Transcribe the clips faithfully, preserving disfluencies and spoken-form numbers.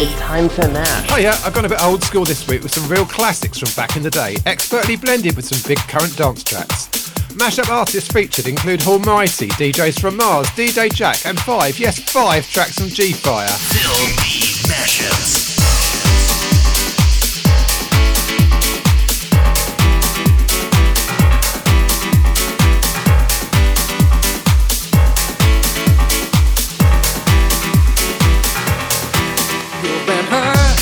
It's time to mash. Oh yeah, I've gone a bit old school this week with some real classics from back in the day, expertly blended with some big current dance tracks. Mashup artists featured include Hall Mighty, D Js from Mars, D J Jack and five, yes five tracks from G-Fire. Phil B Mashups. Flying high.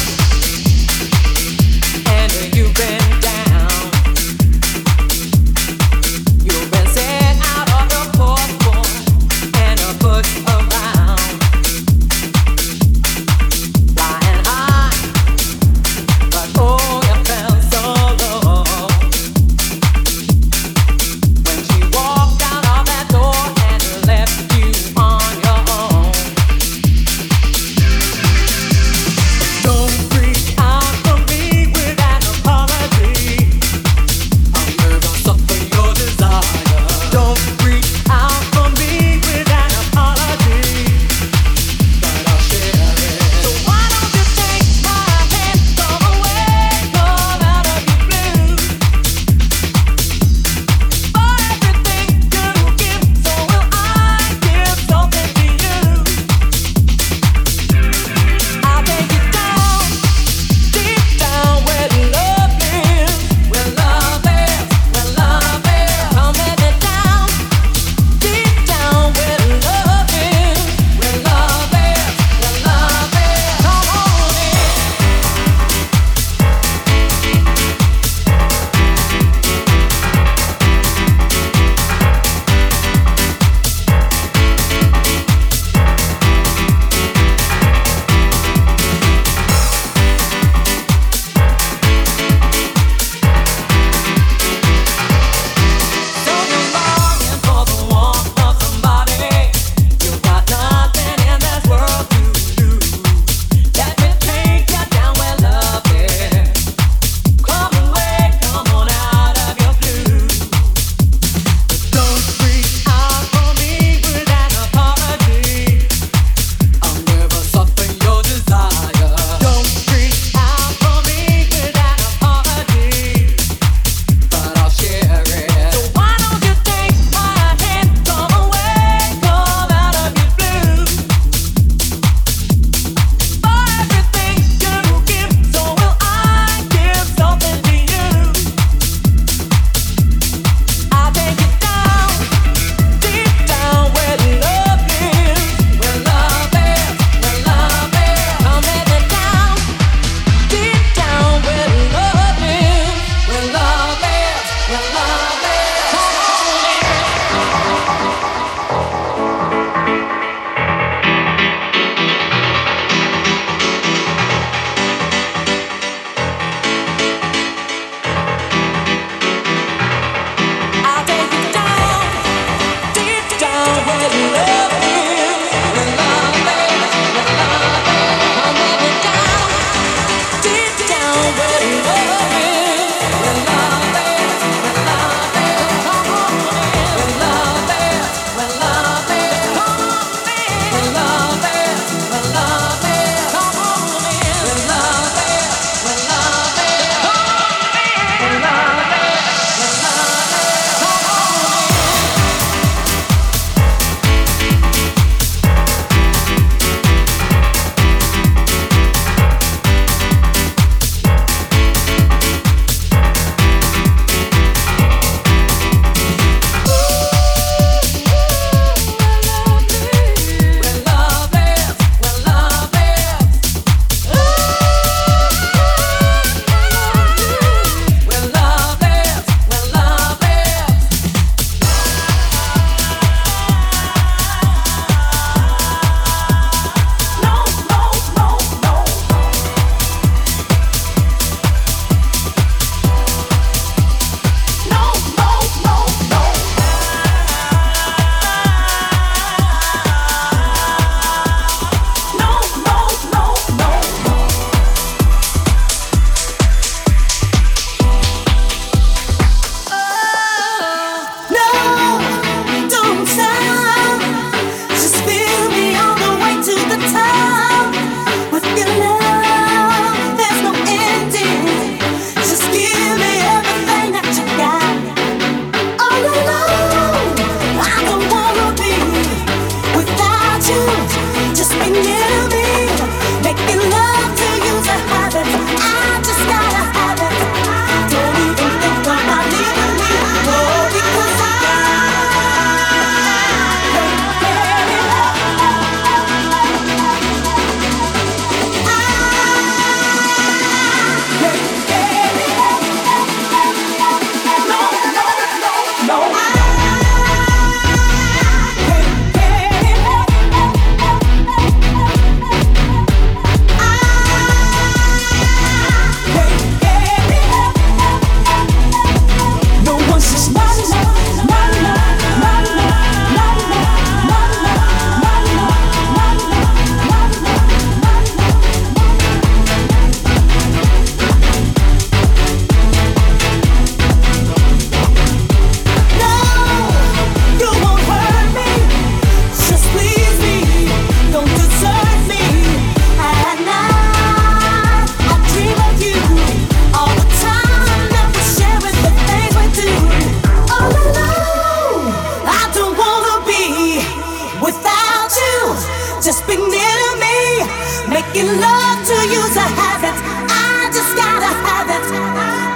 sleeping near to me, making love to you's a habit. I just gotta have it.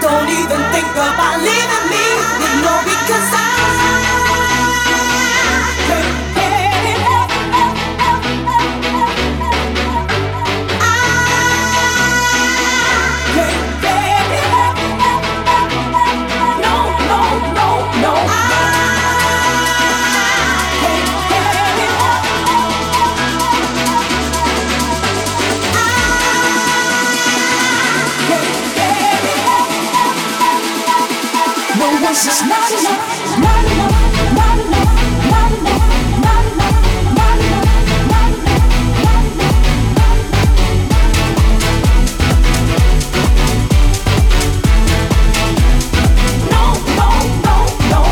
Don't even think about leaving me, you know, because I. It's not enough, not enough, not enough, not enough, not enough, not enough, not enough, not enough. No, no, no, no.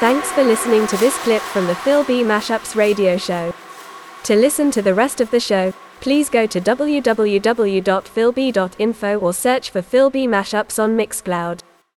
Thanks for listening to this clip from the Phil B Mashups radio show. To listen to the rest of the show, please go to w w w dot phil b dot info or search for Phil B Mashups on Mixcloud.